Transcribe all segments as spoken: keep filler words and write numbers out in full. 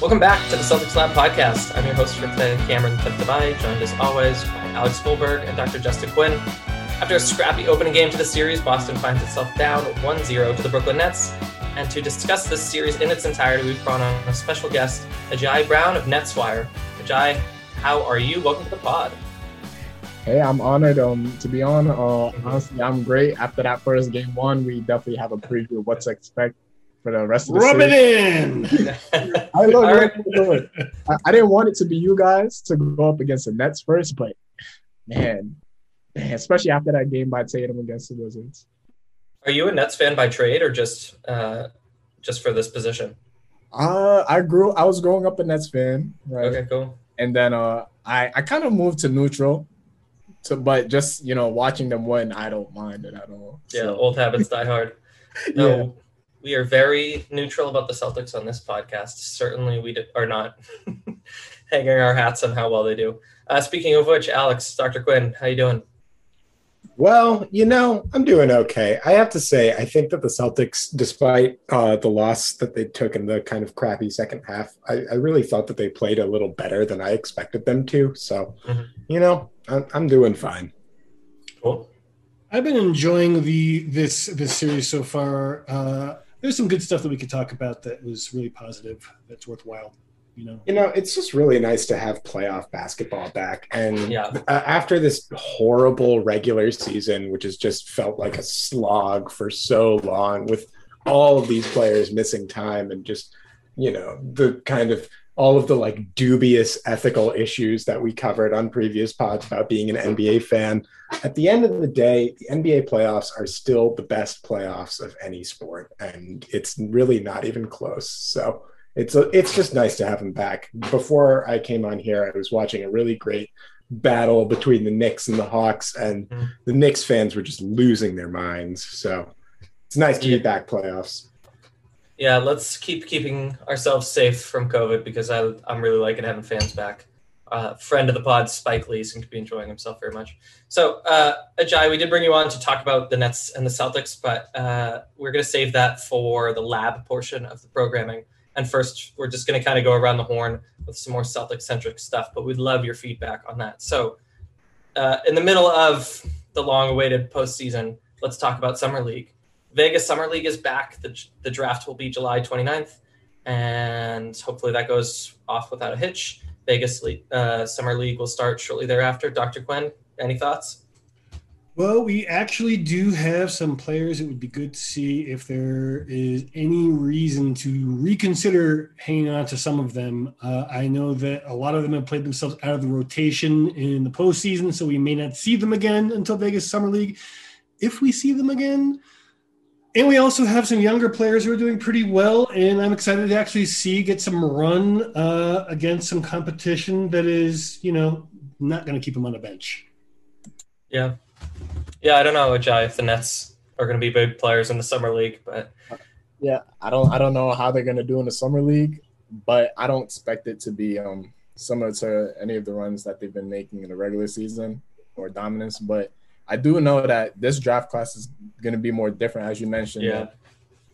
Welcome back to the Celtics Lab Podcast. I'm your host for today, Cameron Tiff-Divani, joined as always by Alex Fulberg and Doctor Justin Quinn. After a scrappy opening game to the series, Boston finds itself down one zero to the Brooklyn Nets. And to discuss this series in its entirety, we've brought on a special guest, Ajay Brown of NetsWire. Ajay, how are you? Welcome to the pod. Hey, I'm honored um, to be on. Uh, honestly, I'm great. After that first game one, we definitely have a preview of what to expect for the rest of the Rub series. It in! I love right. it. I, I didn't want it to be you guys to go up against the Nets first, but man, man especially after that game by Tatum against the Wizards. Are you a Nets fan by trade or just uh, just for this position? Uh, I grew. I was growing up a Nets fan. Right? Okay, cool. And then uh, I, I kind of moved to neutral, to, but just, you know, watching them win, I don't mind it at all. Yeah, so. Old habits die hard. No. Yeah. We are very neutral about the Celtics on this podcast. Certainly we do, are not hanging our hats on how well they do. Uh, speaking of which, Alex, Doctor Quinn, how you doing? Well, you know, I'm doing okay. I have to say, I think that the Celtics, despite uh, the loss that they took in the kind of crappy second half, I, I really thought that they played a little better than I expected them to. So, mm-hmm. you know, I'm, I'm doing fine. Cool. I've been enjoying the this this series so far. Uh, There's some good stuff that we could talk about that was really positive, that's worthwhile, you know? You know, it's just really nice to have playoff basketball back. And yeah. uh, after this horrible regular season, which has just felt like a slog for so long with all of these players missing time and just, you know, the kind of all of the like dubious ethical issues that we covered on previous pods about being an N B A fan. At the end of the day, the N B A playoffs are still the best playoffs of any sport, and it's really not even close. So it's a, it's just nice to have them back. Before I came on here, I was watching a really great battle between the Knicks and the Hawks, and mm-hmm. the Knicks fans were just losing their minds. So it's nice to be back playoffs. Yeah, let's keep keeping ourselves safe from COVID because I, I'm really liking having fans back. Uh, friend of the pod, Spike Lee, seemed to be enjoying himself very much. So, uh, Ajay, we did bring you on to talk about the Nets and the Celtics, but uh, we're going to save that for the lab portion of the programming. And first, we're just going to kind of go around the horn with some more Celtic-centric stuff, but we'd love your feedback on that. So, uh, in the middle of the long-awaited postseason, let's talk about Summer League. Vegas Summer League is back. The, the draft will be July twenty-ninth, and hopefully that goes off without a hitch. Vegas League, uh, Summer League will start shortly thereafter. Doctor Quinn, any thoughts? Well, we actually do have some players. It would be good to see if there is any reason to reconsider hanging on to some of them. Uh, I know that a lot of them have played themselves out of the rotation in the postseason, so we may not see them again until Vegas Summer League. If we see them again... And we also have some younger players who are doing pretty well, and I'm excited to actually see get some run uh, against some competition that is, you know, not going to keep them on the bench. Yeah. Yeah, I don't know, Ajay, if the Nets are going to be big players in the Summer League, but... Yeah, I don't I don't know how they're going to do in the Summer League. but I don't expect it to be um, similar to any of the runs that they've been making in the regular season or dominance. But I do know that this draft class is going to be more different, as you mentioned. Yeah. That,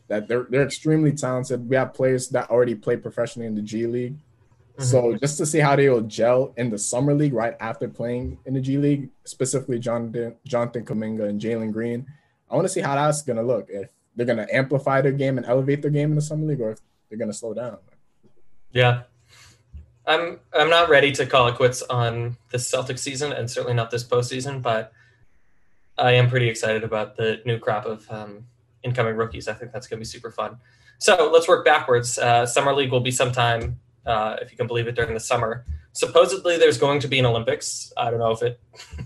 that they're they're extremely talented. We have players that already play professionally in the G League. Mm-hmm. So just to see how they will gel in the Summer League right after playing in the G League, specifically Jonathan, Jonathan Kuminga and Jalen Green, I want to see how that's going to look, if they're going to amplify their game and elevate their game in the Summer League, or if they're going to slow down. Yeah. I'm I'm not ready to call it quits on this Celtics season, and certainly not this postseason, but I am pretty excited about the new crop of um, incoming rookies. I think that's going to be super fun. So let's work backwards. Uh, Summer League will be sometime, uh, if you can believe it, during the summer. Supposedly there's going to be an Olympics. I don't know if it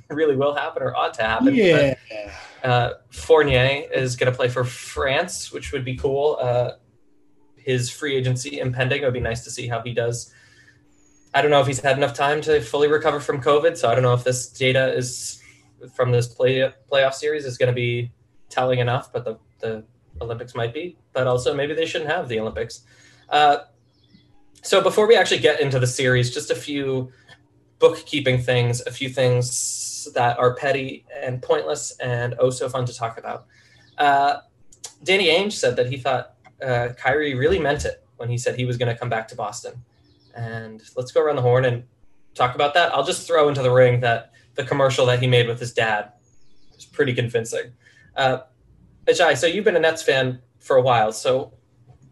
really will happen or ought to happen. Yeah. But, uh, Fournier is going to play for France, which would be cool. Uh, his free agency impending. It would be nice to see how he does. I don't know if he's had enough time to fully recover from COVID, so I don't know if this data is from this play, playoff series is going to be telling enough, but the, the Olympics might be. But also maybe they shouldn't have the Olympics. Uh, so before we actually get into the series, just a few bookkeeping things, a few things that are petty and pointless and oh so fun to talk about. Uh, Danny Ainge said that he thought uh, Kyrie really meant it when he said he was going to come back to Boston. And let's go around the horn and talk about that. I'll just throw into the ring that the commercial that he made with his dad was pretty convincing. Uh, Ajay, so you've been a Nets fan for a while. So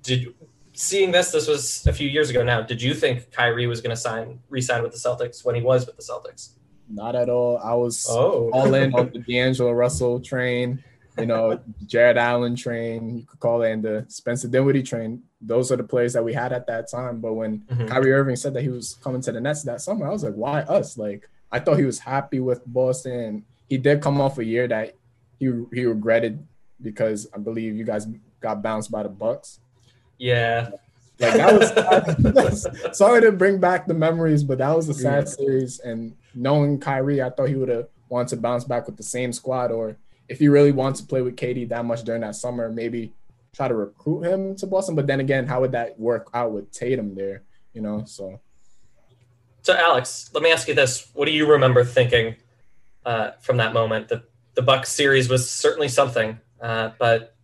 did seeing this, this was a few years ago now, did you think Kyrie was going to sign, re-sign with the Celtics when he was with the Celtics? Not at all. I was oh. all in on the D'Angelo Russell train, you know, Jared Allen train, you could call it, and the Spencer Dinwiddie train. Those are the players that we had at that time. But when mm-hmm. Kyrie Irving said that he was coming to the Nets that summer, I was like, why us? Like, I thought he was happy with Boston. He did come off a year that he he regretted because I believe you guys got bounced by the Bucks. Yeah. Like that was sorry to bring back the memories, but that was a sad yeah. series. And knowing Kyrie, I thought he would have wanted to bounce back with the same squad, or if he really wants to play with K D that much during that summer, maybe try to recruit him to Boston. But then again, how would that work out with Tatum there, you know? So, so Alex, let me ask you this. What do you remember thinking uh, from that moment? The the Bucks series was certainly something, uh, but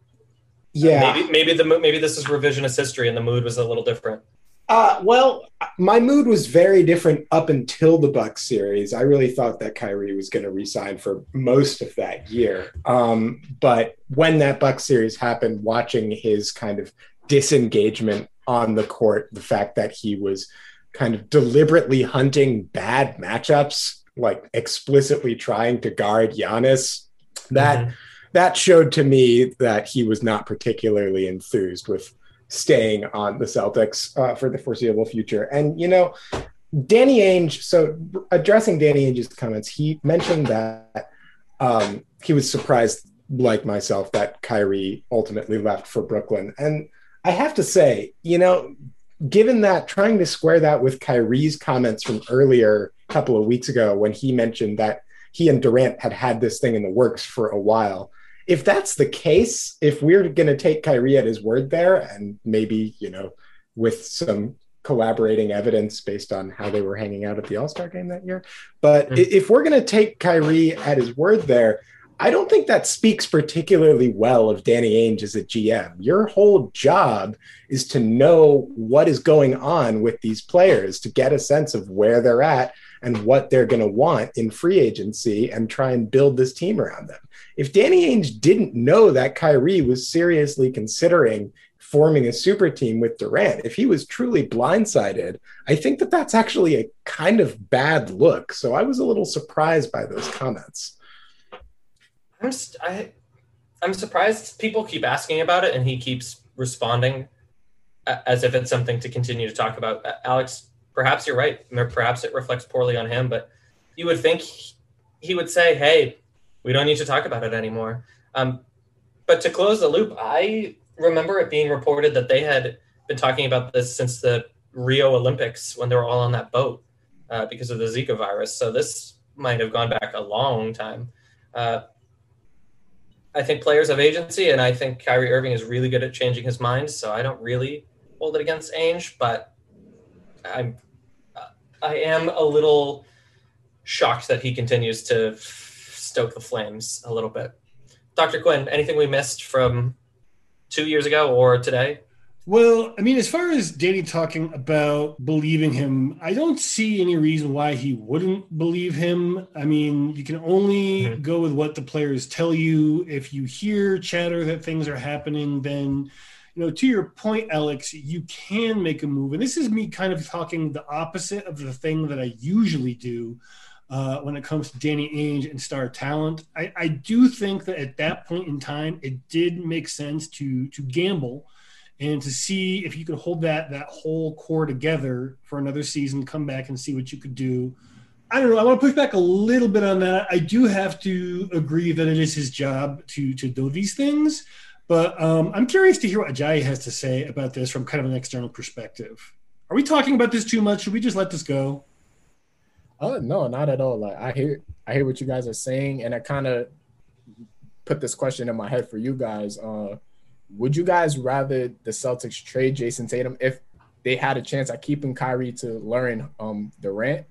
yeah, maybe, maybe, the, maybe this is revisionist history and the mood was a little different. Uh, well, my mood was very different up until the Bucks series. I really thought that Kyrie was going to re-sign for most of that year. Um, but when that Bucks series happened, watching his kind of disengagement on the court, the fact that he was kind of deliberately hunting bad matchups, like explicitly trying to guard Giannis, that mm-hmm. that showed to me that he was not particularly enthused with staying on the Celtics uh, for the foreseeable future. And, you know, Danny Ainge, so addressing Danny Ainge's comments, he mentioned that um, he was surprised, like myself, that Kyrie ultimately left for Brooklyn. And I have to say, you know, given that, trying to square that with Kyrie's comments from earlier, a couple of weeks ago, when he mentioned that he and Durant had had this thing in the works for a while, if that's the case, if we're going to take Kyrie at his word there, and maybe, you know, with some collaborating evidence based on how they were hanging out at the All-Star game that year, but mm-hmm. if we're going to take Kyrie at his word there, I don't think that speaks particularly well of Danny Ainge as a G M. Your whole job is to know what is going on with these players, to get a sense of where they're at and what they're going to want in free agency and try and build this team around them. If Danny Ainge didn't know that Kyrie was seriously considering forming a super team with Durant, if he was truly blindsided, I think that that's actually a kind of bad look. So I was a little surprised by those comments. I'm st- I, I'm surprised people keep asking about it and he keeps responding as if it's something to continue to talk about. Alex, perhaps you're right. Perhaps it reflects poorly on him, but you would think he would say, hey, we don't need to talk about it anymore. Um, but to close the loop, I remember it being reported that they had been talking about this since the Rio Olympics when they were all on that boat uh, because of the Zika virus. So this might have gone back a long time. Uh, I think players have agency, and I think Kyrie Irving is really good at changing his mind, so I don't really hold it against Ainge, but I'm, I am a little shocked that he continues to f- stoke the flames a little bit. Doctor Quinn, anything we missed from two years ago or today? Well, I mean, as far as Danny talking about believing him, I don't see any reason why he wouldn't believe him. I mean, you can only mm-hmm. go with what the players tell you. If you hear chatter that things are happening, then, you know, to your point, Alex, you can make a move. And this is me kind of talking the opposite of the thing that I usually do uh, when it comes to Danny Ainge and star talent. I, I do think that at that point in time, it did make sense to to gamble and to see if you could hold that that whole core together for another season, come back and see what you could do. I don't know. I want to push back a little bit on that. I do have to agree that it is his job to to do these things, but um, I'm curious to hear what Ajayi has to say about this from kind of an external perspective. Are we talking about this too much? Should we just let this go? Uh, no, not at all. Like I hear, I hear what you guys are saying, and I kind of put this question in my head for you guys. Uh, Would you guys rather the Celtics trade Jason Tatum if they had a chance at keeping Kyrie to learn um, Durant,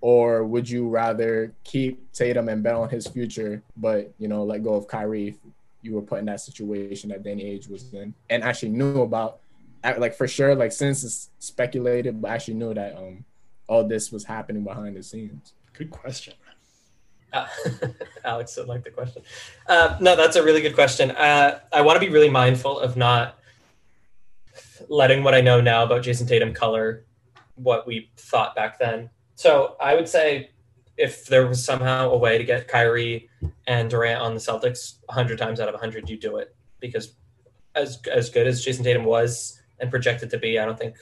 or would you rather keep Tatum and bet on his future, but, you know, let go of Kyrie if you were put in that situation that Danny Ainge was in and actually knew about, like, for sure, like, since it's speculated, but actually knew that um, all this was happening behind the scenes? Good question. Uh, Alex didn't like the question. Uh, no, that's a really good question. Uh, I want to be really mindful of not letting what I know now about Jason Tatum color what we thought back then. So I would say if there was somehow a way to get Kyrie and Durant on the Celtics, one hundred times out of one hundred, you do it. Because as as good as Jason Tatum was and projected to be, I don't think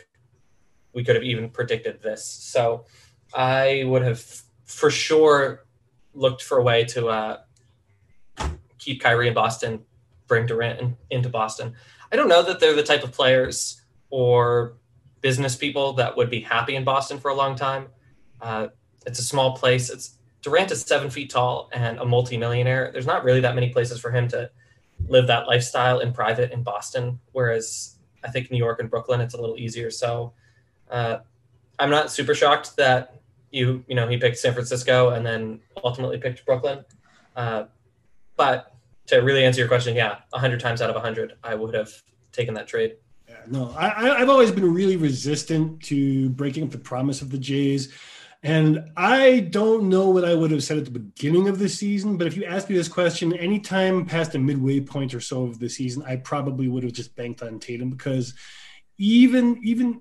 we could have even predicted this. So I would have for sure looked for a way to uh, keep Kyrie in Boston, bring Durant in, into Boston. I don't know that they're the type of players or business people that would be happy in Boston for a long time. Uh, it's a small place. It's Durant is seven feet tall and a multimillionaire. There's not really that many places for him to live that lifestyle in private in Boston, whereas I think New York and Brooklyn, it's a little easier. So uh, I'm not super shocked that You you know, he picked San Francisco and then ultimately picked Brooklyn. Uh, but to really answer your question, yeah, one hundred times out of one hundred, I would have taken that trade. Yeah, no, I, I've always been really resistant to breaking up the promise of the Jays. And I don't know what I would have said at the beginning of the season, but if you asked me this question anytime past the midway point or so of the season, I probably would have just banked on Tatum because even even –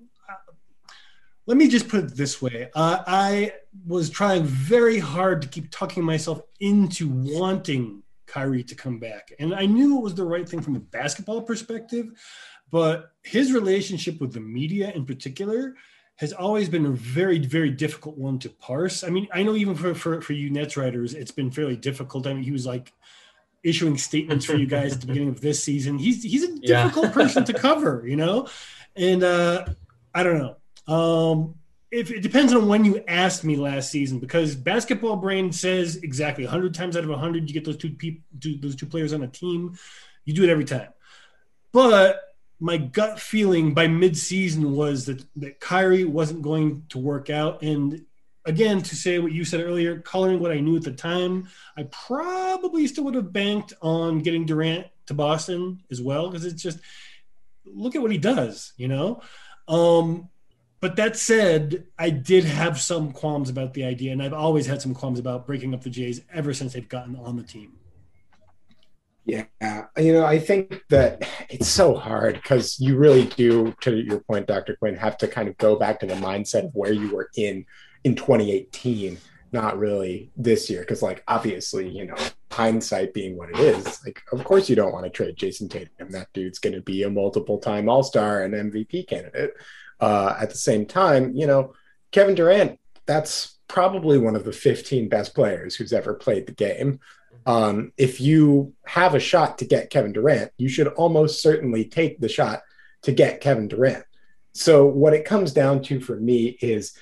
let me just put it this way. Uh, I was trying very hard to keep talking myself into wanting Kyrie to come back. And I knew it was the right thing from a basketball perspective, but his relationship with the media in particular has always been a very, very difficult one to parse. I mean, I know even for, for, for you Nets writers, it's been fairly difficult. I mean, he was like issuing statements for you guys at the beginning of this season. He's, he's a difficult yeah. person to cover, you know? And uh, I don't know. Um, if it depends on when you asked me last season, because basketball brain says exactly one hundred times out of one hundred, you get those two people, two, those two players on a team. You do it every time. But my gut feeling by mid-season was that, that Kyrie wasn't going to work out. And again, to say what you said earlier, coloring what I knew at the time, I probably still would have banked on getting Durant to Boston as well, because it's just look at what he does, you know? Um, But that said, I did have some qualms about the idea, and I've always had some qualms about breaking up the Jays ever since they've gotten on the team. Yeah, you know, I think that it's so hard because you really do, to your point, Doctor Quinn, have to kind of go back to the mindset of where you were in in twenty eighteen, not really this year, because, like, obviously, you know, hindsight being what it is, like, of course you don't want to trade Jason Tatum. That dude's going to be a multiple-time All-Star and M V P candidate. Uh, at the same time, you know, Kevin Durant, that's probably one of the fifteen best players who's ever played the game. Um, if you have a shot to get Kevin Durant, you should almost certainly take the shot to get Kevin Durant. So what it comes down to for me is,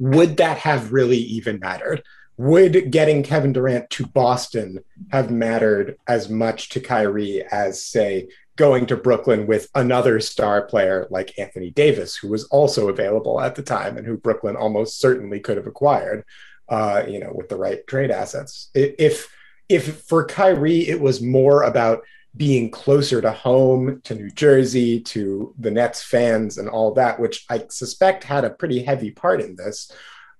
would that have really even mattered? Would getting Kevin Durant to Boston have mattered as much to Kyrie as, say, going to Brooklyn with another star player like Anthony Davis, who was also available at the time and who Brooklyn almost certainly could have acquired, uh, you know, with the right trade assets. If if for Kyrie, it was more about being closer to home, to New Jersey, to the Nets fans and all that, which I suspect had a pretty heavy part in this,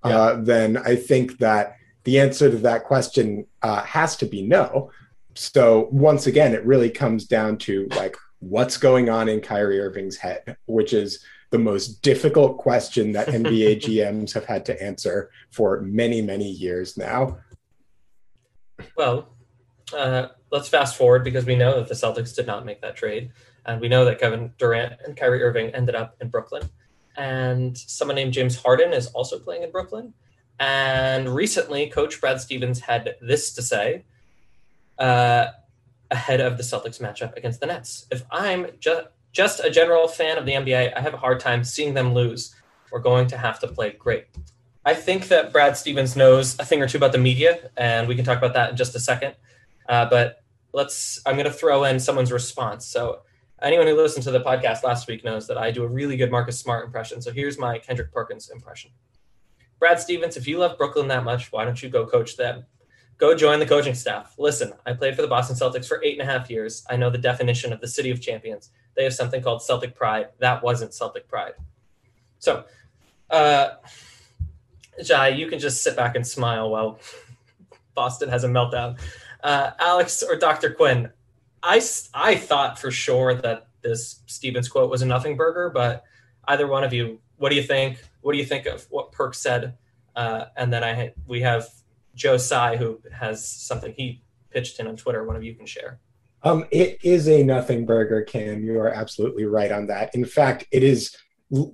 yeah. uh, then I think that the answer to that question uh, has to be no. So once again, it really comes down to like what's going on in Kyrie Irving's head, which is the most difficult question that N B A G Ms have had to answer for many, many years now. Well, uh, let's fast forward, because we know that the Celtics did not make that trade. And we know that Kevin Durant and Kyrie Irving ended up in Brooklyn. And someone named James Harden is also playing in Brooklyn. And recently, Coach Brad Stevens had this to say uh, ahead of the Celtics matchup against the Nets. If I'm ju- just a general fan of the N B A, I have a hard time seeing them lose. We're going to have to play great. I think that Brad Stevens knows a thing or two about the media, and we can talk about that in just a second. Uh, but let's, I'm going to throw in someone's response. So anyone who listened to the podcast last week knows that I do a really good Marcus Smart impression. So here's my Kendrick Perkins impression. Brad Stevens, if you love Brooklyn that much, why don't you go coach them? Go join the coaching staff. Listen, I played for the Boston Celtics for eight and a half years. I know the definition of the city of champions. They have something called Celtic pride. That wasn't Celtic pride. So, uh, Jai, you can just sit back and smile while Boston has a meltdown. Uh, Alex or Doctor Quinn, I, I thought for sure that this Stevens quote was a nothing burger, but either one of you, what do you think? What do you think of what Perk said? Uh, and then I we have Joe Tsai, who has something he pitched in on Twitter. One of you can share. Um, it is a nothing burger, Cam. You are absolutely right on that. In fact, it is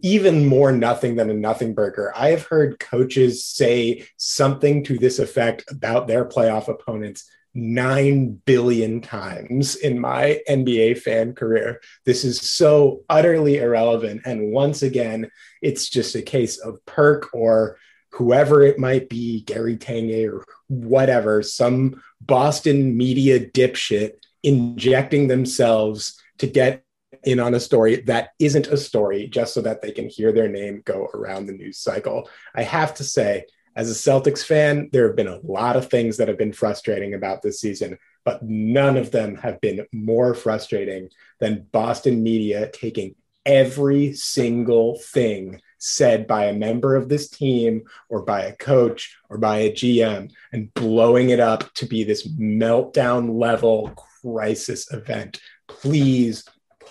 even more nothing than a nothing burger. I have heard coaches say something to this effect about their playoff opponents nine billion times in my N B A fan career. This is so utterly irrelevant. And once again, it's just a case of Perk or whoever it might be, Gary Tange or whatever, some Boston media dipshit injecting themselves to get in on a story that isn't a story just so that they can hear their name go around the news cycle. I have to say, as a Celtics fan, there have been a lot of things that have been frustrating about this season, but none of them have been more frustrating than Boston media taking every single thing said by a member of this team or by a coach or by a G M and blowing it up to be this meltdown level crisis event. Please,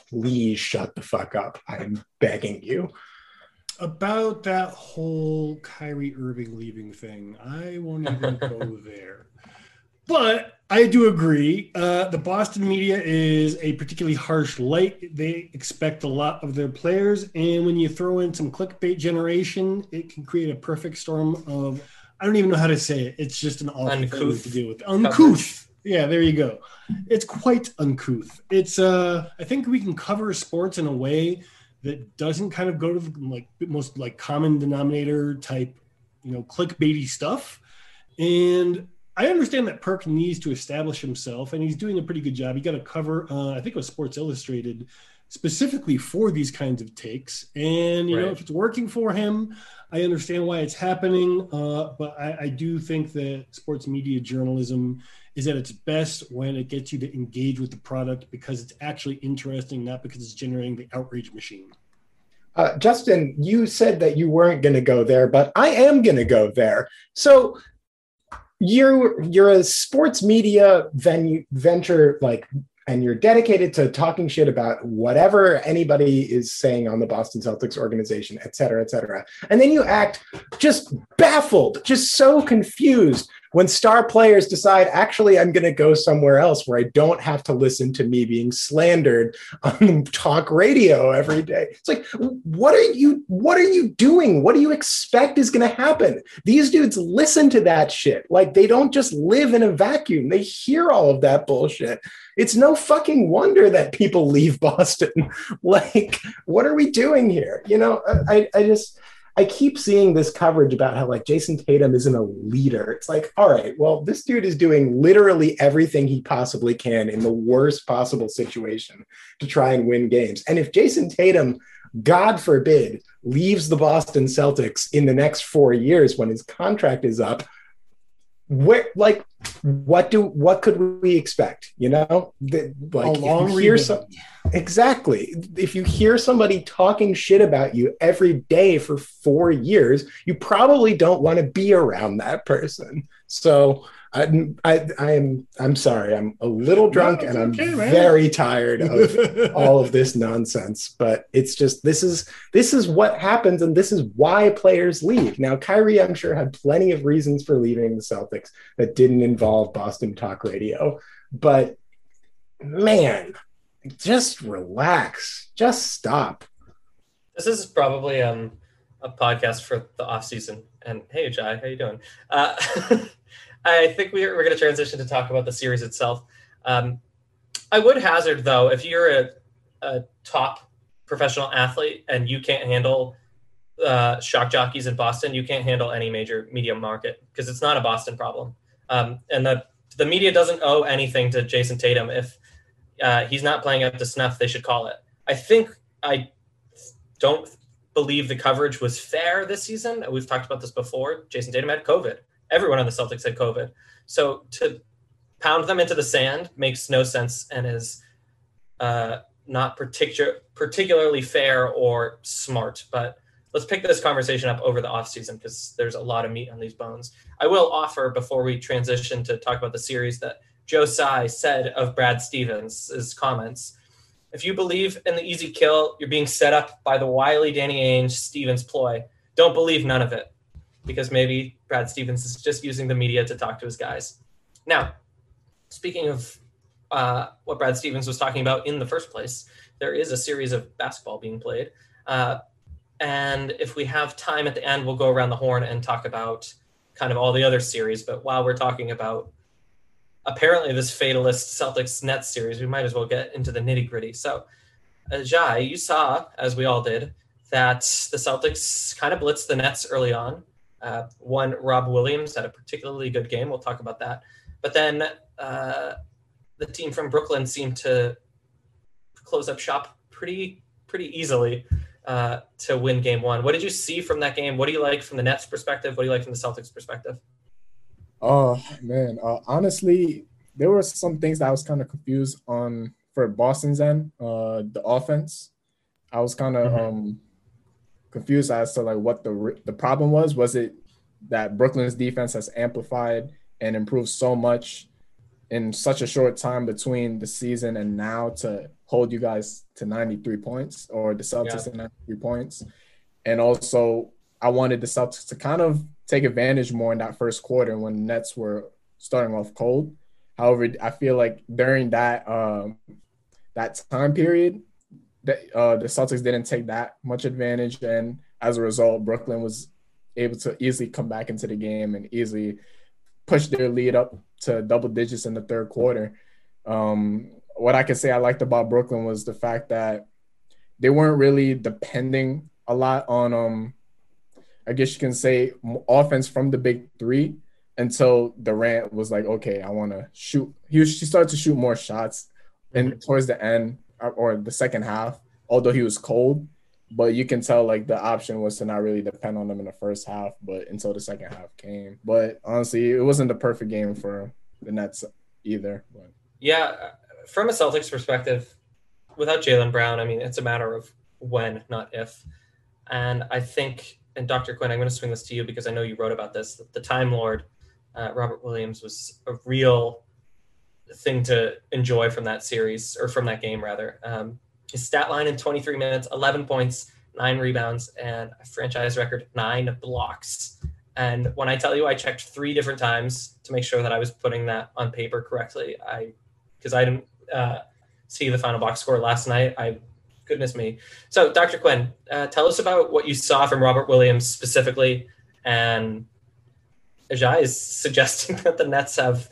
please shut the fuck up. I am begging you. About that whole Kyrie Irving leaving thing, I won't even go there. But I do agree. Uh, the Boston media is a particularly harsh light. They expect a lot of their players. And when you throw in some clickbait generation, it can create a perfect storm of, I don't even know how to say it. It's just an awful uncouth. thing to deal with. Uncouth. Yeah, there you go. It's quite uncouth. It's. Uh, I think we can cover sports in a way that doesn't kind of go to the like most like common denominator type, you know, clickbaity stuff. And I understand that Perk needs to establish himself, and he's doing a pretty good job. He got a cover, uh, I think it was Sports Illustrated, specifically for these kinds of takes. And, you right. know, if it's working for him, I understand why it's happening. Uh, but I, I do think that sports media journalism is at its best when it gets you to engage with the product because it's actually interesting, not because it's generating the outrage machine. Uh, Justin, you said that you weren't going to go there, but I am going to go there. So you're you're a sports media venue, venture, like, and you're dedicated to talking shit about whatever anybody is saying on the Boston Celtics organization, et cetera, et cetera. And then you act just baffled, just so confused when star players decide, actually, I'm going to go somewhere else where I don't have to listen to me being slandered on talk radio every day. It's like, what are you, what are you doing? What do you expect is going to happen? These dudes listen to that shit. Like, they don't just live in a vacuum. They hear all of that bullshit. It's no fucking wonder that people leave Boston. Like, what are we doing here? You know, I, I just, I keep seeing this coverage about how like Jason Tatum isn't a leader. It's like, all right, well, this dude is doing literally everything he possibly can in the worst possible situation to try and win games. And if Jason Tatum, God forbid, leaves the Boston Celtics in the next four years when his contract is up, what, like, what do, what could we expect? You know, the, like, a long if you hear some, exactly. If you hear somebody talking shit about you every day for four years, you probably don't want to be around that person. So I, I, I am, I'm sorry. I'm a little drunk no, and I'm okay, very tired of all of this nonsense, but it's just, this is, this is what happens. And this is why players leave. Now, Kyrie, I'm sure, had plenty of reasons for leaving the Celtics that didn't involve Boston Talk Radio, but man, just relax, just stop. This is probably um, a podcast for the off season. And hey, Ajay, how you doing? Uh, I think we're, we're going to transition to talk about the series itself. Um, I would hazard, though, if you're a, a top professional athlete and you can't handle uh, shock jockeys in Boston, you can't handle any major media market because it's not a Boston problem. Um, and the, the media doesn't owe anything to Jason Tatum. If uh, he's not playing up to snuff, they should call it. I think I don't believe the coverage was fair this season. We've talked about this before. Jason Tatum had COVID. Everyone on the Celtics had COVID. So to pound them into the sand makes no sense and is uh, not particu- particularly fair or smart. But let's pick this conversation up over the offseason because there's a lot of meat on these bones. I will offer, before we transition to talk about the series, that Joe Tsai said of Brad Stevens' comments, if you believe in the easy kill, you're being set up by the wily Danny Ainge Stevens ploy. Don't believe none of it. Because maybe Brad Stevens is just using the media to talk to his guys. Now, speaking of uh, what Brad Stevens was talking about in the first place, there is a series of basketball being played. Uh, and if we have time at the end, we'll go around the horn and talk about kind of all the other series. But while we're talking about apparently this fatalist Celtics-Nets series, we might as well get into the nitty-gritty. So, Ajay, you saw, as we all did, that the Celtics kind of blitzed the Nets early on. Uh, one, Rob Williams had a particularly good game. We'll talk about that. But then uh, the team from Brooklyn seemed to close up shop pretty pretty easily uh, to win game one. What did you see from that game? What do you like from the Nets' perspective? What do you like from the Celtics' perspective? Oh, man. Uh, honestly, there were some things that I was kind of confused on for Boston's end, uh, the offense. I was kind of mm-hmm. – um, confused as to like what the the problem was. Was it that Brooklyn's defense has amplified and improved so much in such a short time between the season and now to hold you guys to ninety-three points, or the Celtics yeah. to ninety-three points? And also, I wanted the Celtics to kind of take advantage more in that first quarter when the Nets were starting off cold. However, I feel like during that um, that time period, Uh, the Celtics didn't take that much advantage, and as a result, Brooklyn was able to easily come back into the game and easily push their lead up to double digits in the third quarter. Um, what I can say I liked about Brooklyn was the fact that they weren't really depending a lot on, um, I guess you can say, offense from the big three until Durant was like, okay, I want to shoot. He, was, he started to shoot more shots, and towards the end, or the second half, although he was cold, but you can tell like the option was to not really depend on them in the first half, but until the second half came. But honestly, it wasn't the perfect game for the Nets either. But. Yeah, from a Celtics perspective, without Jaylen Brown, I mean, it's a matter of when, not if. And I think, and Doctor Quinn, I'm going to swing this to you because I know you wrote about this, that the Time Lord, uh, Robert Williams, was a real thing to enjoy from that series, or from that game rather. Um, his stat line in twenty-three minutes, eleven points, nine rebounds, and a franchise record nine blocks. And when I tell you I checked three different times to make sure that I was putting that on paper correctly, I because I didn't uh, see the final box score last night. I goodness me. So Doctor Quinn, uh, tell us about what you saw from Robert Williams specifically, and Ajay is suggesting that the Nets have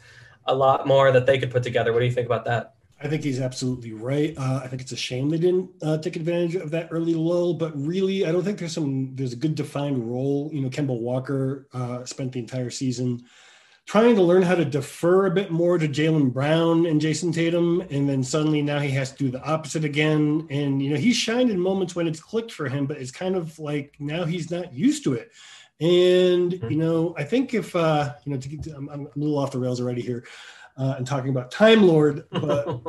a lot more that they could put together. What do you think about that? I think he's absolutely right. Uh, I think it's a shame they didn't uh, take advantage of that early lull, but really, I don't think there's some, there's a good defined role. You know, Kemba Walker uh, spent the entire season trying to learn how to defer a bit more to Jaylen Brown and Jason Tatum. And then suddenly now he has to do the opposite again. And, you know, he shined in moments when it's clicked for him, but it's kind of like now he's not used to it. And, you know, I think if, uh, you know, to get to, I'm, I'm a little off the rails already here uh, and talking about Time Lord, but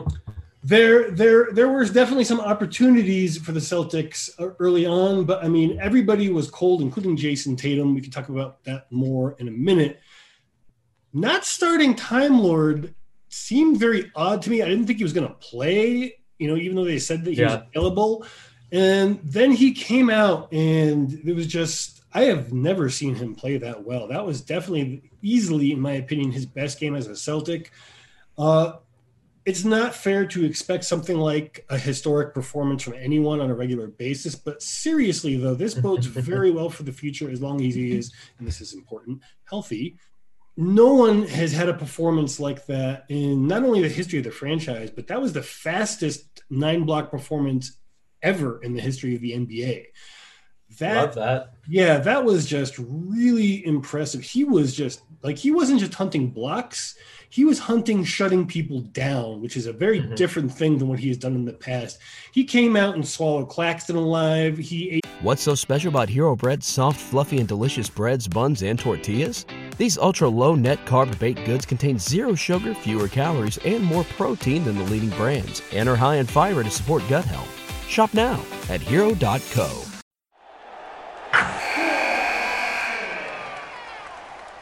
there, there, there was definitely some opportunities for the Celtics early on, but I mean, everybody was cold, including Jason Tatum. We can talk about that more in a minute. Not starting Time Lord seemed very odd to me. I didn't think he was going to play, you know, even though they said that he yeah. was available. And then he came out and it was just, I have never seen him play that well. That was definitely, easily, in my opinion, his best game as a Celtic. Uh, it's not fair to expect something like a historic performance from anyone on a regular basis, but seriously, though, this bodes very well for the future as long as he is, and this is important, healthy. No one has had a performance like that in not only the history of the franchise, but that was the fastest nine-block performance ever in the history of the N B A. That, Love that. Yeah, that was just really impressive. He was just like, he wasn't just hunting blocks. He was hunting, shutting people down, which is a very mm-hmm. different thing than what he has done in the past. He came out and swallowed Claxton alive. He ate. What's so special about Hero Bread's soft, fluffy, and delicious breads, buns, and tortillas? These ultra low net carb baked goods contain zero sugar, fewer calories, and more protein than the leading brands, and are high in fiber to support gut health. Shop now at hero dot co.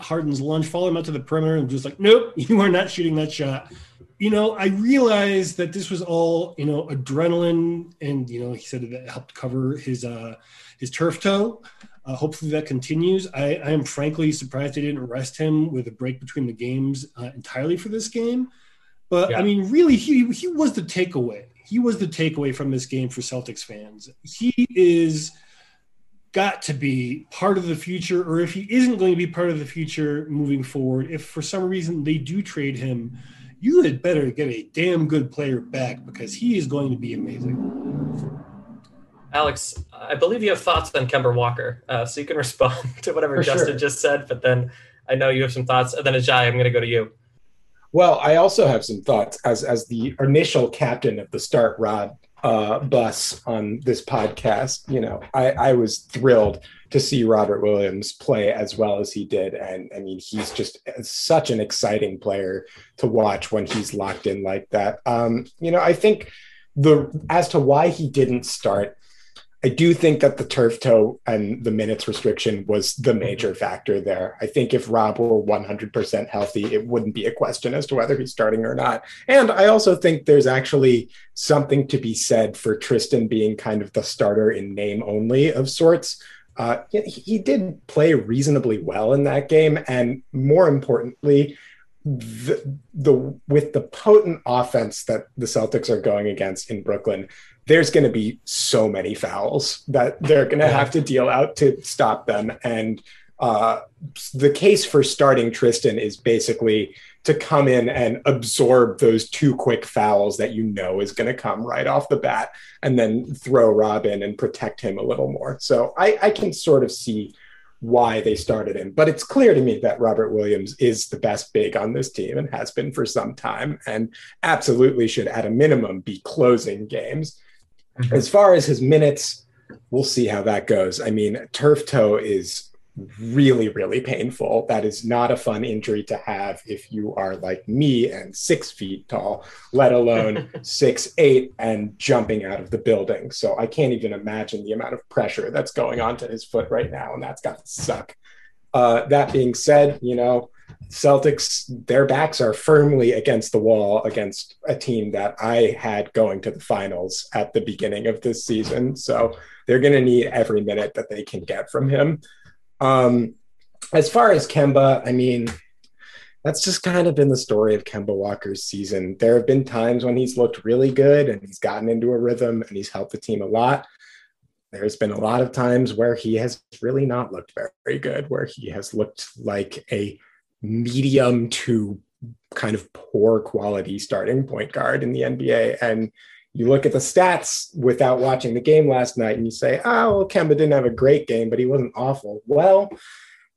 Harden's lunge, follow him out to the perimeter, and just like, nope, you are not shooting that shot. You know, I realized that this was all, you know, adrenaline, and, you know, he said that helped cover his uh, his turf toe. Uh, hopefully that continues. I, I am frankly surprised they didn't rest him with a break between the games uh, entirely for this game. But, yeah. I mean, really, he he was the takeaway. He was the takeaway from this game for Celtics fans. He is... got to be part of the future, or if he isn't going to be part of the future moving forward, if for some reason they do trade him, you had better get a damn good player back, because he is going to be amazing. Alex, I believe you have thoughts on Kemba Walker, uh, so you can respond to whatever for Justin sure. just said, but then I know you have some thoughts. And then Ajay, I'm going to go to you. Well, I also have some thoughts as, as the initial captain of the Start Rod Uh, bus on this podcast. You know, I, I was thrilled to see Robert Williams play as well as he did, and I mean, he's just such an exciting player to watch when he's locked in like that. Um, you know, I think the as to why he didn't start, I do think that the turf toe and the minutes restriction was the major factor there. I think if Rob were one hundred percent healthy, it wouldn't be a question as to whether he's starting or not. And I also think there's actually something to be said for Tristan being kind of the starter in name only of sorts. Uh, he, he did play reasonably well in that game. And more importantly, the, the with the potent offense that the Celtics are going against in Brooklyn, there's going to be so many fouls that they're going to have to deal out to stop them. And uh, the case for starting Tristan is basically to come in and absorb those two quick fouls that you know is going to come right off the bat, and then throw Rob in and protect him a little more. So I, I can sort of see why they started him. But it's clear to me that Robert Williams is the best big on this team and has been for some time, and absolutely should, at a minimum, be closing games. As far as his minutes, we'll see how that goes. I mean, turf toe is really, really painful. That is not a fun injury to have if you are like me and six feet tall, let alone six, eight, and jumping out of the building. So I can't even imagine the amount of pressure that's going on to his foot right now, and that's got to suck. Uh, that being said, you know, Celtics, their backs are firmly against the wall against a team that I had going to the finals at the beginning of this season. So they're going to need every minute that they can get from him. Um, as far as Kemba, I mean, that's just kind of been the story of Kemba Walker's season. There have been times when he's looked really good and he's gotten into a rhythm and he's helped the team a lot. There's been a lot of times where he has really not looked very good, where he has looked like a medium to kind of poor quality starting point guard in the N B A. And you look at the stats without watching the game last night and you say, oh, well, Kemba didn't have a great game, but he wasn't awful. Well,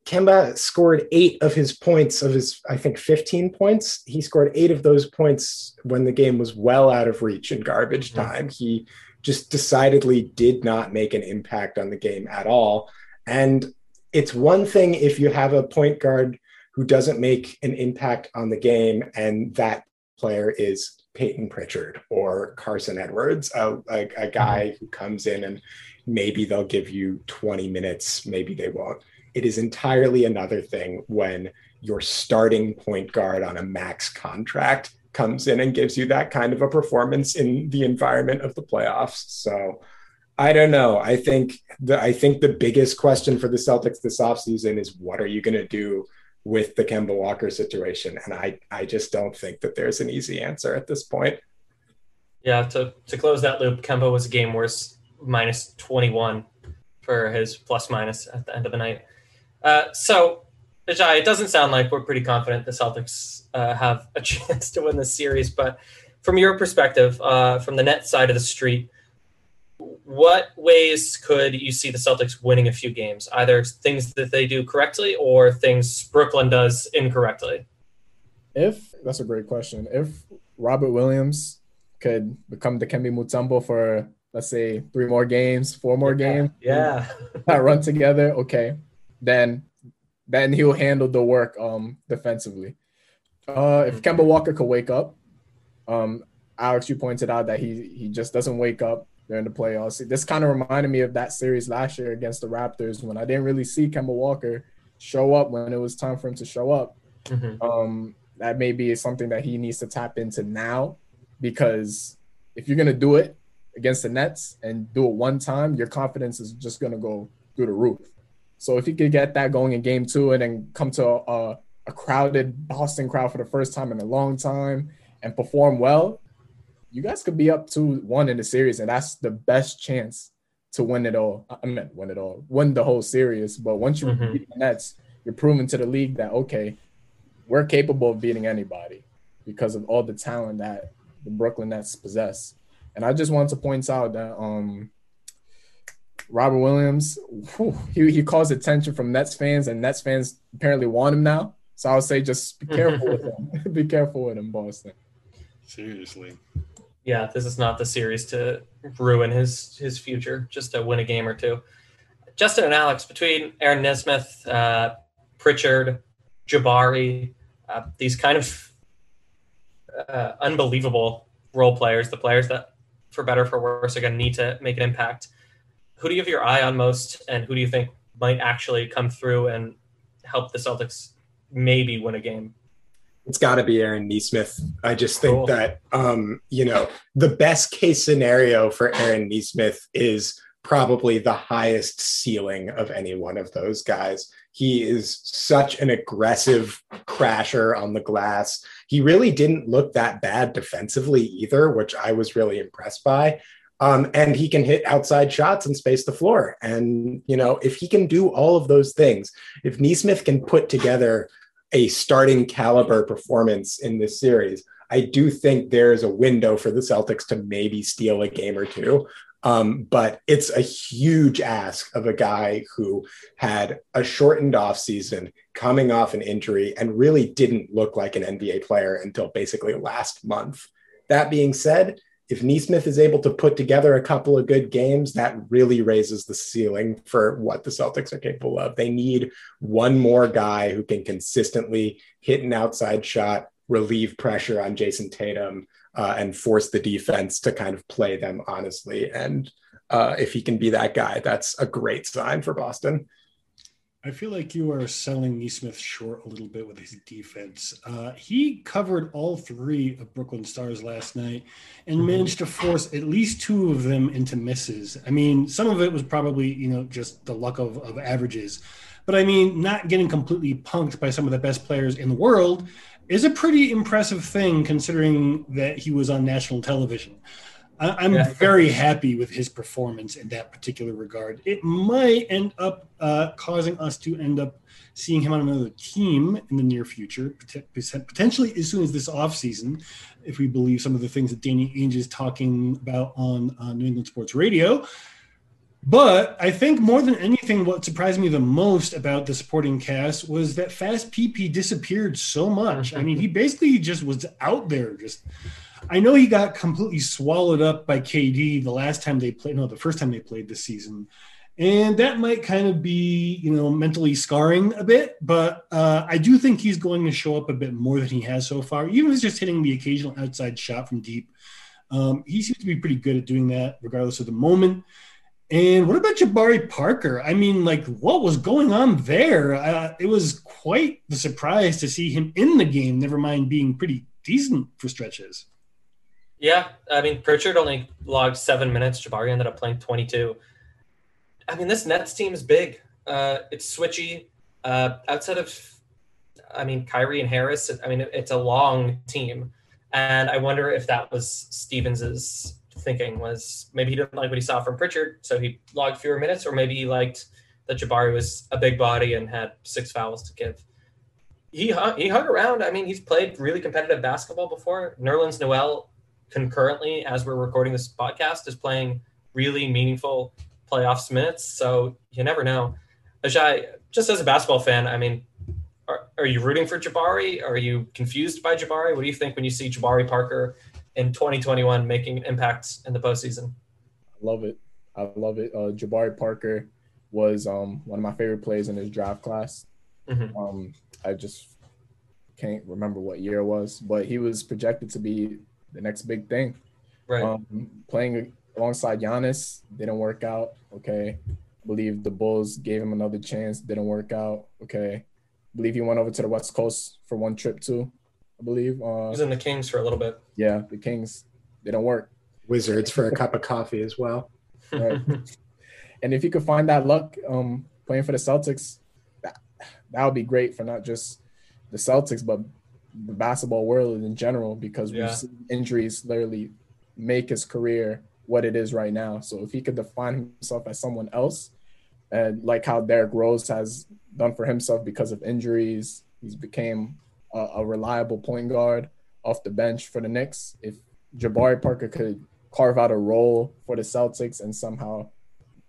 Kemba scored eight of his points of his, I think, fifteen points. He scored eight of those points when the game was well out of reach in garbage time. Mm-hmm. He just decidedly did not make an impact on the game at all. And it's one thing if you have a point guard who doesn't make an impact on the game, and that player is Peyton Pritchard or Carson Edwards, a, a, a guy who comes in and maybe they'll give you twenty minutes, maybe they won't. It is entirely another thing when your starting point guard on a max contract comes in and gives you that kind of a performance in the environment of the playoffs. So I don't know. I think the, I think the biggest question for the Celtics this offseason is, what are you going to do with the Kemba Walker situation? And I, I just don't think that there's an easy answer at this point. Yeah, to, to close that loop, Kemba was a game worse, minus twenty-one for his plus minus at the end of the night. Uh, so, Ajay, it doesn't sound like we're pretty confident the Celtics uh, have a chance to win this series, but from your perspective, uh, from the Nets side of the street, what ways could you see the Celtics winning a few games? Either things that they do correctly or things Brooklyn does incorrectly? If that's a great question. If Robert Williams could become the Kemba Mutombo for, let's say, three more games, four more yeah. games. Yeah. Run together. Okay. Then, then he'll handle the work um, defensively. Uh, if Kemba Walker could wake up, um, Alex, you pointed out that he he just doesn't wake up during the playoffs. This kind of reminded me of that series last year against the Raptors when I didn't really see Kemba Walker show up when it was time for him to show up. Mm-hmm. Um, that maybe is something that he needs to tap into now, because if you're going to do it against the Nets and do it one time, your confidence is just going to go through the roof. So if he could get that going in game two and then come to a, a crowded Boston crowd for the first time in a long time and perform well, you guys could be up two one in the series, and that's the best chance to win it all. I mean, win it all, win the whole series. But once you mm-hmm. beat the Nets, you're proving to the league that, okay, we're capable of beating anybody because of all the talent that the Brooklyn Nets possess. And I just wanted to point out that um, Robert Williams, whew, he, he calls attention from Nets fans, and Nets fans apparently want him now. So I would say just be careful with him. Be careful with him, Boston. Seriously. Yeah, this is not the series to ruin his his future, just to win a game or two. Justin and Alex, between Aaron Nesmith, uh, Pritchard, Jabari, uh, these kind of uh, unbelievable role players, the players that, for better or for worse, are going to need to make an impact, who do you have your eye on most, and who do you think might actually come through and help the Celtics maybe win a game? It's got to be Aaron Nesmith. I just think cool. that, um, you know, the best case scenario for Aaron Nesmith is probably the highest ceiling of any one of those guys. He is such an aggressive crasher on the glass. He really didn't look that bad defensively either, which I was really impressed by. Um, and he can hit outside shots and space the floor. And, you know, if he can do all of those things, if Nesmith can put together a starting caliber performance in this series, I do think there is a window for the Celtics to maybe steal a game or two. Um, but it's a huge ask of a guy who had a shortened offseason, coming off an injury, and really didn't look like an N B A player until basically last month. That being said, if Nesmith is able to put together a couple of good games, that really raises the ceiling for what the Celtics are capable of. They need one more guy who can consistently hit an outside shot, relieve pressure on Jason Tatum, uh, and force the defense to kind of play them honestly. And uh, if he can be that guy, that's a great sign for Boston. I feel like you are selling Nesmith short a little bit with his defense. Uh, he covered all three of Brooklyn's stars last night and managed to force at least two of them into misses. I mean, some of it was probably, you know, just the luck of, of averages. But, I mean, not getting completely punked by some of the best players in the world is a pretty impressive thing considering that he was on national television. I'm yeah. very happy with his performance in that particular regard. It might end up uh, causing us to end up seeing him on another team in the near future, potentially as soon as this offseason, if we believe some of the things that Danny Ainge is talking about on uh, New England Sports Radio. But I think more than anything, what surprised me the most about the supporting cast was that Fast P P disappeared so much. I mean, he basically just was out there just... I know he got completely swallowed up by K D the last time they played, no, the first time they played this season. And that might kind of be, you know, mentally scarring a bit, but uh, I do think he's going to show up a bit more than he has so far. Even if it's just hitting the occasional outside shot from deep. Um, he seems to be pretty good at doing that regardless of the moment. And what about Jabari Parker? I mean, like, what was going on there? Uh, it was quite the surprise to see him in the game, never mind being pretty decent for stretches. Yeah, I mean, Pritchard only logged seven minutes. Jabari ended up playing twenty-two. I mean, this Nets team is big. Uh, it's switchy. Uh, outside of, I mean, Kyrie and Harris, I mean, it's a long team. And I wonder if that was Stevens' thinking was maybe he didn't like what he saw from Pritchard, so he logged fewer minutes, or maybe he liked that Jabari was a big body and had six fouls to give. He hung, he hung around. I mean, he's played really competitive basketball before. Nerlens Noel, concurrently as we're recording this podcast, is playing really meaningful playoffs minutes. So you never know. Ajay, just as a basketball fan, I mean, are, are you rooting for Jabari? Are you confused by Jabari? What do you think when you see Jabari Parker in twenty twenty-one making impacts in the postseason? I love it. I love it. Uh, Jabari Parker was um, one of my favorite plays in his draft class. Mm-hmm. Um, I just can't remember what year it was, but he was projected to be the next big thing, right? Um, playing alongside Giannis didn't work out. Okay, believe the Bulls gave him another chance. Didn't work out. Okay, believe he went over to the West Coast for one trip too. I believe uh, he was in the Kings for a little bit. Yeah, the Kings didn't work. Wizards for a cup of coffee as well. Right. And if he could find that luck um, playing for the Celtics, that, that would be great for not just the Celtics but the basketball world in general, because yeah. we've seen injuries literally make his career what it is right now. So if he could define himself as someone else, and like how Derrick Rose has done for himself because of injuries, he's became a, a reliable point guard off the bench for the Knicks. If Jabari Parker could carve out a role for the Celtics and somehow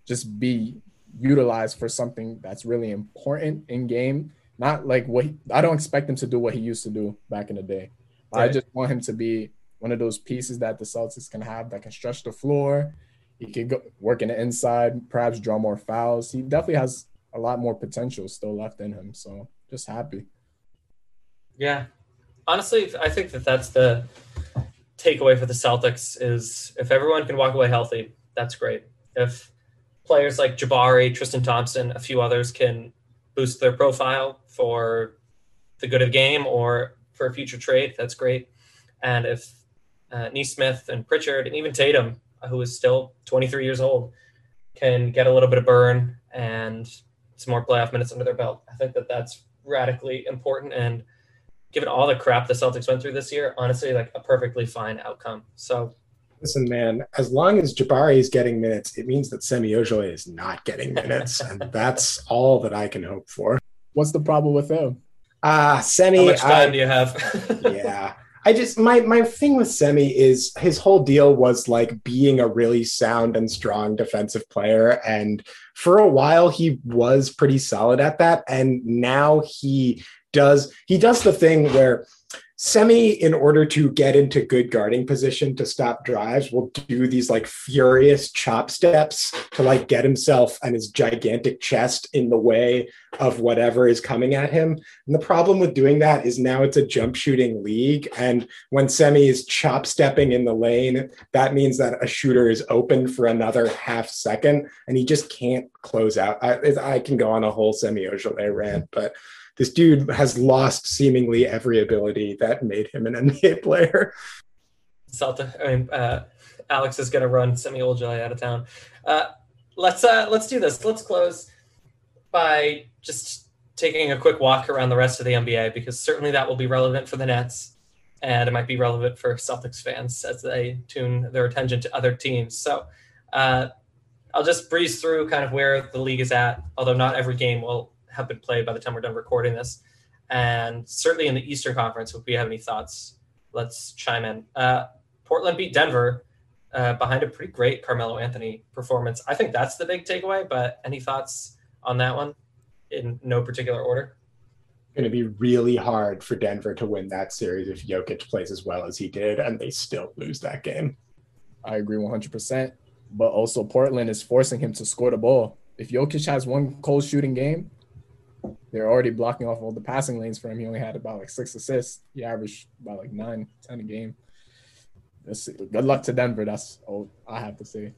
just be utilized for something that's really important in game, not like what he, I don't expect him to do what he used to do back in the day. Right. I just want him to be one of those pieces that the Celtics can have that can stretch the floor. He can go, work in the inside, perhaps draw more fouls. He definitely has a lot more potential still left in him. So just happy. Yeah. Honestly, I think that that's the takeaway for the Celtics is if everyone can walk away healthy, that's great. If players like Jabari, Tristan Thompson, a few others can boost their profile for the good of the game or for a future trade, that's great. And if uh, Nesmith and Pritchard and even Tatum, who is still twenty-three years old, can get a little bit of burn and some more playoff minutes under their belt, I think that that's radically important. And given all the crap the Celtics went through this year, honestly, like a perfectly fine outcome. So listen, man, as long as Jabari is getting minutes, it means that Semi Ojeleye is not getting minutes. And that's all that I can hope for. What's the problem with him? Uh, Semi. How much time I, do you have? yeah. I just, my, my thing with Semi is his whole deal was like being a really sound and strong defensive player. And for a while, he was pretty solid at that. And now he does, he does the thing where Semi, in order to get into good guarding position to stop drives, will do these like furious chop steps to like get himself and his gigantic chest in the way of whatever is coming at him. And the problem with doing that is now it's a jump shooting league. And when Semi is chop stepping in the lane, that means that a shooter is open for another half second and he just can't close out. I, I can go on a whole Semi Ojeleye rant, but this dude has lost seemingly every ability that made him an N B A player. Salta, I mean, uh, Alex is going to run Semi Ojeleye out of town. Uh, let's uh, let's do this. Let's close by just taking a quick walk around the rest of the N B A, because certainly that will be relevant for the Nets, and it might be relevant for Celtics fans as they tune their attention to other teams. So uh, I'll just breeze through kind of where the league is at, although not every game will have been played by the time we're done recording this. And certainly in the Eastern Conference, if we have any thoughts, let's chime in. Uh, Portland beat Denver uh, behind a pretty great Carmelo Anthony performance. I think that's the big takeaway, but any thoughts on that one in no particular order? It's going to be really hard for Denver to win that series if Jokic plays as well as he did, and they still lose that game. I agree one hundred percent. But also Portland is forcing him to score the ball. If Jokic has one cold shooting game, they're already blocking off all the passing lanes for him. He only had about like six assists. He averaged about like nine, ten a game. Let's see. Good luck to Denver. That's all I have to say.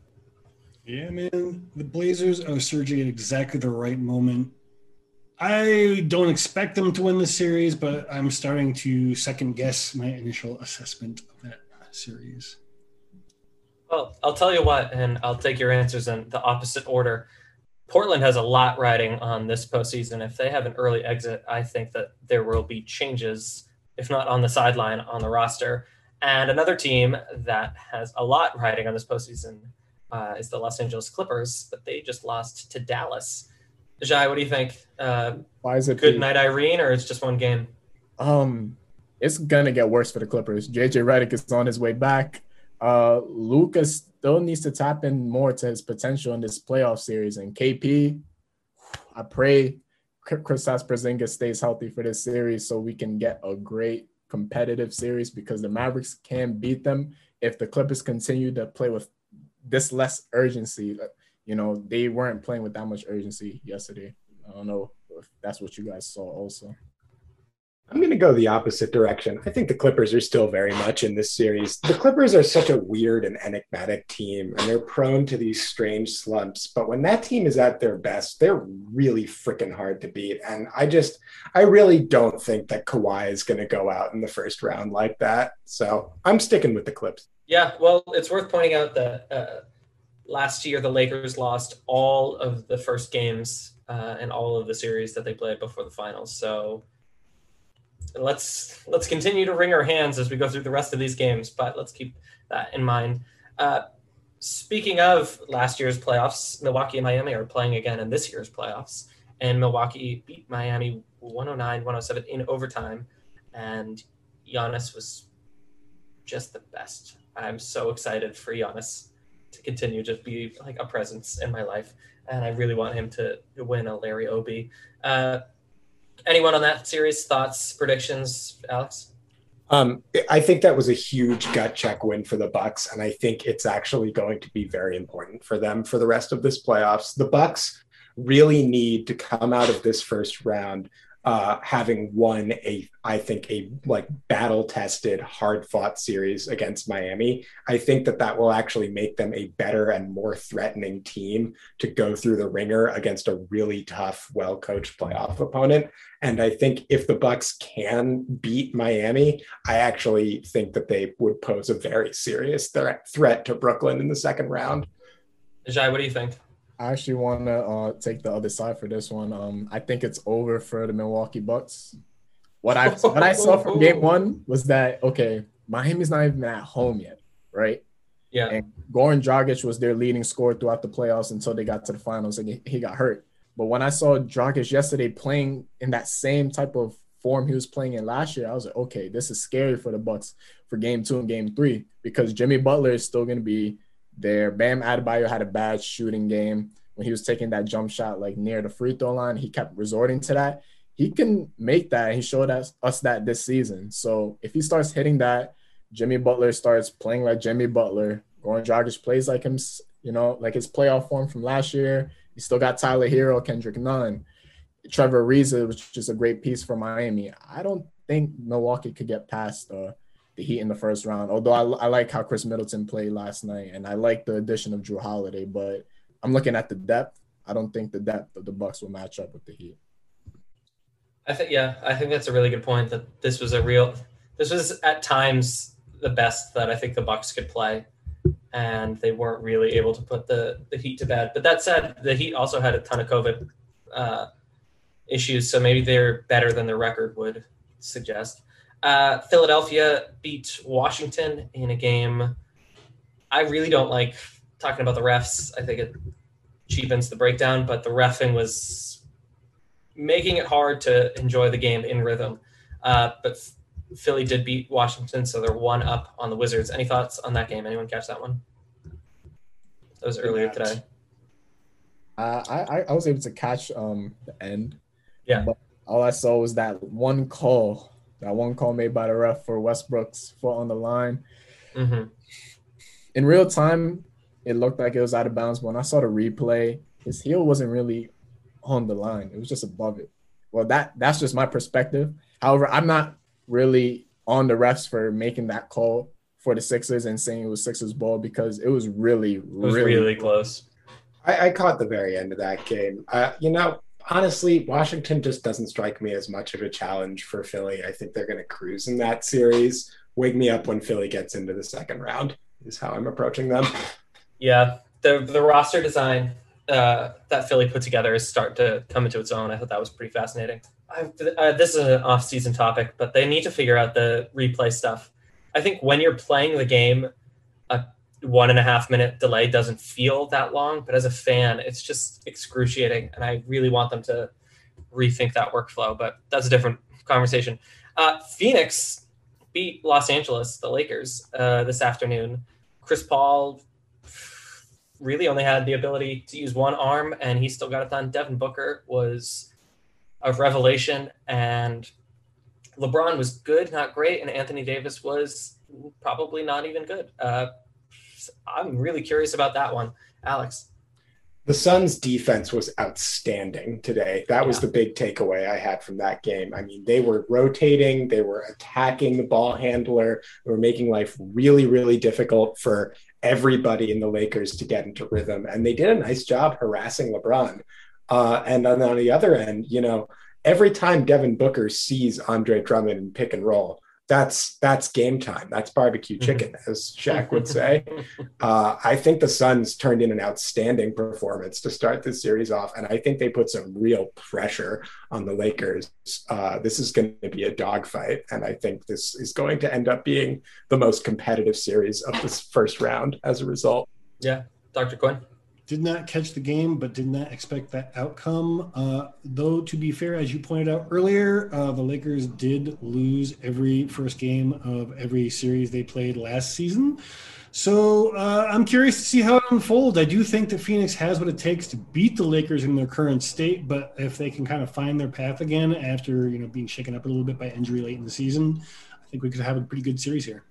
Yeah, man. The Blazers are surging at exactly the right moment. I don't expect them to win this series, but I'm starting to second guess my initial assessment of that series. Well, I'll tell you what, and I'll take your answers in the opposite order. Portland has a lot riding on this postseason. If they have an early exit, I think that there will be changes, if not on the sideline, on the roster. And another team that has a lot riding on this postseason uh, is the Los Angeles Clippers, but they just lost to Dallas. Ajay, what do you think? Uh, Why is it good night, Irene, or it's just one game? Um, it's going to get worse for the Clippers. J J Redick is on his way back. Uh, Lucas still needs to tap in more to his potential in this playoff series. And K P, I pray Kristaps Porzingis stays healthy for this series so we can get a great competitive series, because the Mavericks can beat them if the Clippers continue to play with this less urgency. You know, they weren't playing with that much urgency yesterday. I don't know if that's what you guys saw also. I'm going to go the opposite direction. I think the Clippers are still very much in this series. The Clippers are such a weird and enigmatic team, and they're prone to these strange slumps. But when that team is at their best, they're really freaking hard to beat. And I just, I really don't think that Kawhi is going to go out in the first round like that. So I'm sticking with the Clips. Yeah, well, it's worth pointing out that uh, last year the Lakers lost all of the first games uh, and all of the series that they played before the finals. So Let's let's continue to wring our hands as we go through the rest of these games, but let's keep that in mind. Uh, speaking of last year's playoffs, Milwaukee and Miami are playing again in this year's playoffs, and Milwaukee beat Miami one oh nine one oh seven in overtime, and Giannis was just the best. I'm so excited for Giannis to continue to be like a presence in my life, and I really want him to win a Larry Obi. Uh, Anyone on that series? Thoughts, predictions, Alex? Um, I think that was a huge gut check win for the Bucks, and I think it's actually going to be very important for them for the rest of this playoffs. The Bucks really need to come out of this first round uh, having won a, I think, a like battle-tested, hard-fought series against Miami. I think that that will actually make them a better and more threatening team to go through the ringer against a really tough, well-coached playoff opponent. And I think if the Bucks can beat Miami, I actually think that they would pose a very serious th- threat to Brooklyn in the second round. Ajay, what do you think? I actually want to uh, take the other side for this one. Um, I think it's over for the Milwaukee Bucks. What I what I saw from game one was that, okay, Miami's not even at home yet, right? Yeah. And Goran Dragic was their leading scorer throughout the playoffs until they got to the finals and he got hurt. But when I saw Dragic yesterday playing in that same type of form he was playing in last year, I was like, okay, this is scary for the Bucks for game two and game three, because Jimmy Butler is still going to be there. Bam Adebayo had a bad shooting game when he was taking that jump shot like near the free throw line. He kept resorting to that. he can make that. He showed us, us that this season. So if he starts hitting that, Jimmy Butler starts playing like Jimmy Butler, Goran Dragic plays like him, you know, like his playoff form from last year. You still got Tyler Hero, Kendrick Nunn, Trevor Ariza, which is a great piece for Miami. I don't think Milwaukee could get past uh, the Heat in the first round, although I, I like how Chris Middleton played last night, and I like the addition of Jrue Holiday, but I'm looking at the depth. I don't think the depth of the Bucks will match up with the Heat. I think, yeah, I think that's a really good point, that this was a real – this was at times the best that I think the Bucks could play, and they weren't really able to put the, the Heat to bed. But that said, the Heat also had a ton of COVID uh, issues, so maybe they're better than their record would suggest. Uh, Philadelphia beat Washington in a game. I really don't like talking about the refs. I think it cheapens the breakdown, but the reffing was making it hard to enjoy the game in rhythm. Uh, but Philly did beat Washington, so they're one up on the Wizards. Any thoughts on that game? Anyone catch that one? That was earlier today. Uh, I, I was able to catch um, the end. Yeah. But all I saw was that one call. That one call made by the ref for Westbrook's foot on the line. Mm-hmm. In real time, it looked like it was out of bounds. But when I saw the replay, his heel wasn't really on the line. It was just above it. Well, that that's just my perspective. However, I'm not really on the refs for making that call for the Sixers and saying it was Sixers ball, because it was really, it was really, really close. I, I caught the very end of that game. Uh, you know, honestly, Washington just doesn't strike me as much of a challenge for Philly. I think they're going to cruise in that series. Wake me up when Philly gets into the second round is how I'm approaching them. Yeah, the the roster design uh, that Philly put together is starting to come into its own. I thought that was pretty fascinating. I, uh, this is an off-season topic, but they need to figure out the replay stuff. I think when you're playing the game, a one and a half minute delay doesn't feel that long, but as a fan, it's just excruciating. And I really want them to rethink that workflow, but that's a different conversation. Uh, Phoenix beat Los Angeles, the Lakers, uh, this afternoon. Chris Paul really only had the ability to use one arm, and he still got it done. Devin Booker was a revelation, and LeBron was good, not great, and Anthony Davis was probably not even good. Uh, I'm really curious about that one. Alex? The Suns' defense was outstanding today. That yeah. was the big takeaway I had from that game. I mean, they were rotating. They were attacking the ball handler. They were making life really, really difficult for everybody in the Lakers to get into rhythm. And they did a nice job harassing LeBron. Uh, and then on the other end, you know, every time Devin Booker sees Andre Drummond in pick and roll, that's that's game time. That's barbecue chicken, as Shaq would say. Uh, I think the Suns turned in an outstanding performance to start this series off, and I think they put some real pressure on the Lakers. Uh, this is going to be a dogfight, and I think this is going to end up being the most competitive series of this first round as a result. Yeah. Doctor Quinn? Did not catch the game, but did not expect that outcome. Uh, though, to be fair, as you pointed out earlier, uh, the Lakers did lose every first game of every series they played last season. So uh, I'm curious to see how it unfolds. I do think that Phoenix has what it takes to beat the Lakers in their current state, but if they can kind of find their path again after, you know, being shaken up a little bit by injury late in the season, I think we could have a pretty good series here.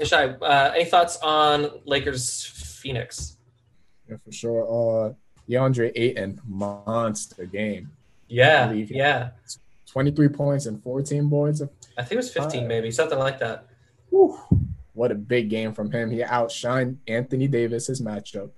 Ishai, uh, any thoughts on Lakers-Phoenix? Yeah, for sure. Uh, DeAndre Ayton, monster game. Yeah, yeah. twenty-three points and fourteen boards. I think it was fifteen, uh, maybe, something like that. Whew, what a big game from him. He outshined Anthony Davis, his matchup.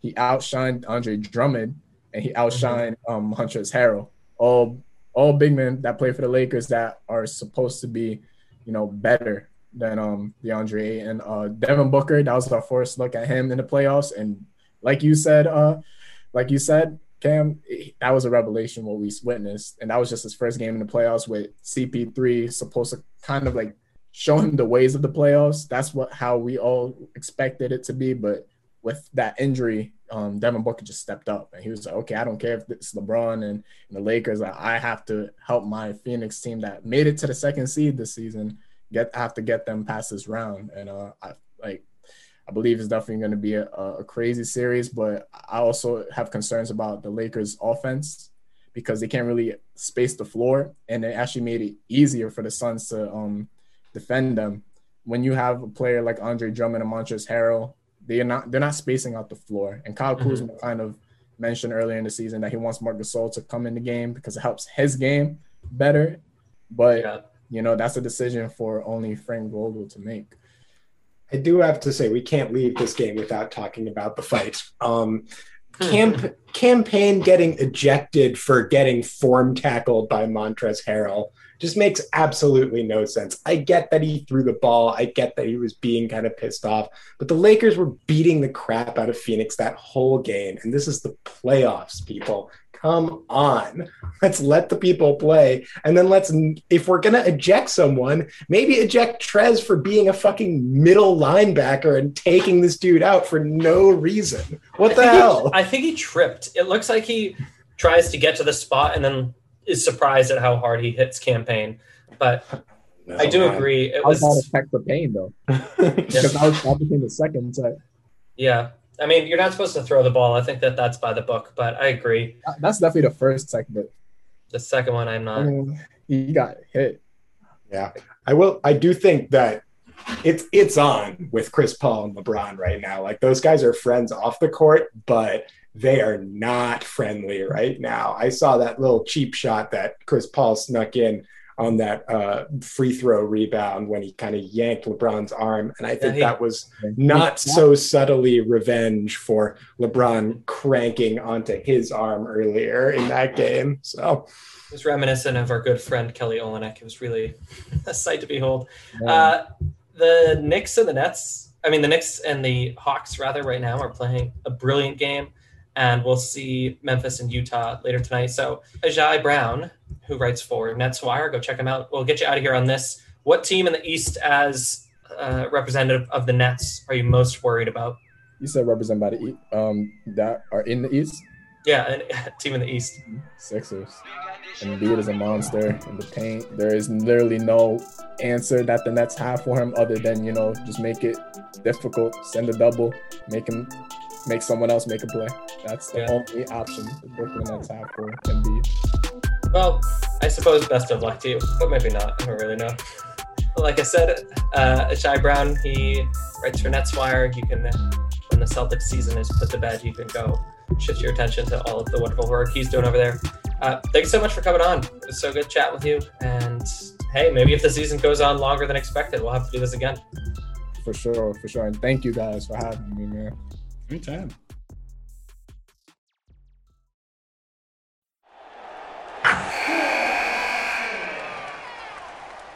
He outshined Andre Drummond, and he outshined mm-hmm. um, Montrezl Harrell. All, all big men that play for the Lakers that are supposed to be, you know, better than um, DeAndre Ayton. Uh, Devin Booker, that was our first look at him in the playoffs, and Like you said, uh, like you said, Cam, that was a revelation what we witnessed, and that was just his first game in the playoffs with C P three supposed to kind of like show him the ways of the playoffs. That's what how we all expected it to be, but with that injury, um, Devin Booker just stepped up, and he was like, okay, I don't care if it's LeBron and, and the Lakers, I have to help my Phoenix team that made it to the second seed this season. Get I have to get them past this round, and uh, I like. I believe it's definitely going to be a, a crazy series, but I also have concerns about the Lakers' offense because they can't really space the floor, and it actually made it easier for the Suns to um, defend them. When you have a player like Andre Drummond and Montrezl Harrell, they're not they're not spacing out the floor. And Kyle mm-hmm. Kuzma kind of mentioned earlier in the season that he wants Marc Gasol to come in the game because it helps his game better. But, yeah. you know, that's a decision for only Frank Vogel to make. I do have to say we can't leave this game without talking about the fight. Um, camp- campaign getting ejected for getting form tackled by Montrezl Harrell just makes absolutely no sense. I get that he threw the ball. I get that he was being kind of pissed off, but the Lakers were beating the crap out of Phoenix that whole game. And this is the playoffs, people. Come on. Let's let the people play. And then let's, if we're going to eject someone, maybe eject Trez for being a fucking middle linebacker and taking this dude out for no reason. What the I hell? He, I think he tripped. It looks like he tries to get to the spot and then is surprised at how hard he hits Campaign. But no, I do man. agree. It I was not affect the pain, though. Because I was probably in the second set. Yeah. I mean, you're not supposed to throw the ball. I think that that's by the book, but I agree. That's definitely the first second. The second one, I'm not. I mean, he got hit. Yeah, I will. I do think that it's it's on with Chris Paul and LeBron right now. Like, those guys are friends off the court, but they are not friendly right now. I saw that little cheap shot that Chris Paul snuck in on that uh, free throw rebound when he kind of yanked LeBron's arm. And I think yeah, he, that was not so subtly revenge for LeBron cranking onto his arm earlier in that game. So it was reminiscent of our good friend, Kelly Olynyk. It was really a sight to behold. Yeah. Uh, the Knicks and the Nets, I mean, the Knicks and the Hawks rather right now are playing a brilliant game, and we'll see Memphis and Utah later tonight. So Ajay Brown, who writes for Nets Wire, go check him out. We'll get you out of here on this. What team in the East, as uh, representative of the Nets, are you most worried about? You said represented by the um that are in the East. Yeah, a team in the East. Sixers. Embiid is a monster in the paint. There is literally no answer that the Nets have for him other than, you know, just make it difficult, send a double, make him make someone else make a play. That's the yeah. only option the Brooklyn Nets have for Embiid. Well, I suppose best of luck to you, but maybe not. I don't really know. But like I said, uh, Ajay Brown, he writes for Nets Wire. You can, when the Celtics season is put to bed, you can go shift your attention to all of the wonderful work he's doing over there. Uh, thanks so much for coming on. It was so good chatting with you. And hey, maybe if the season goes on longer than expected, we'll have to do this again. For sure, for sure. And thank you guys for having me, man. Anytime.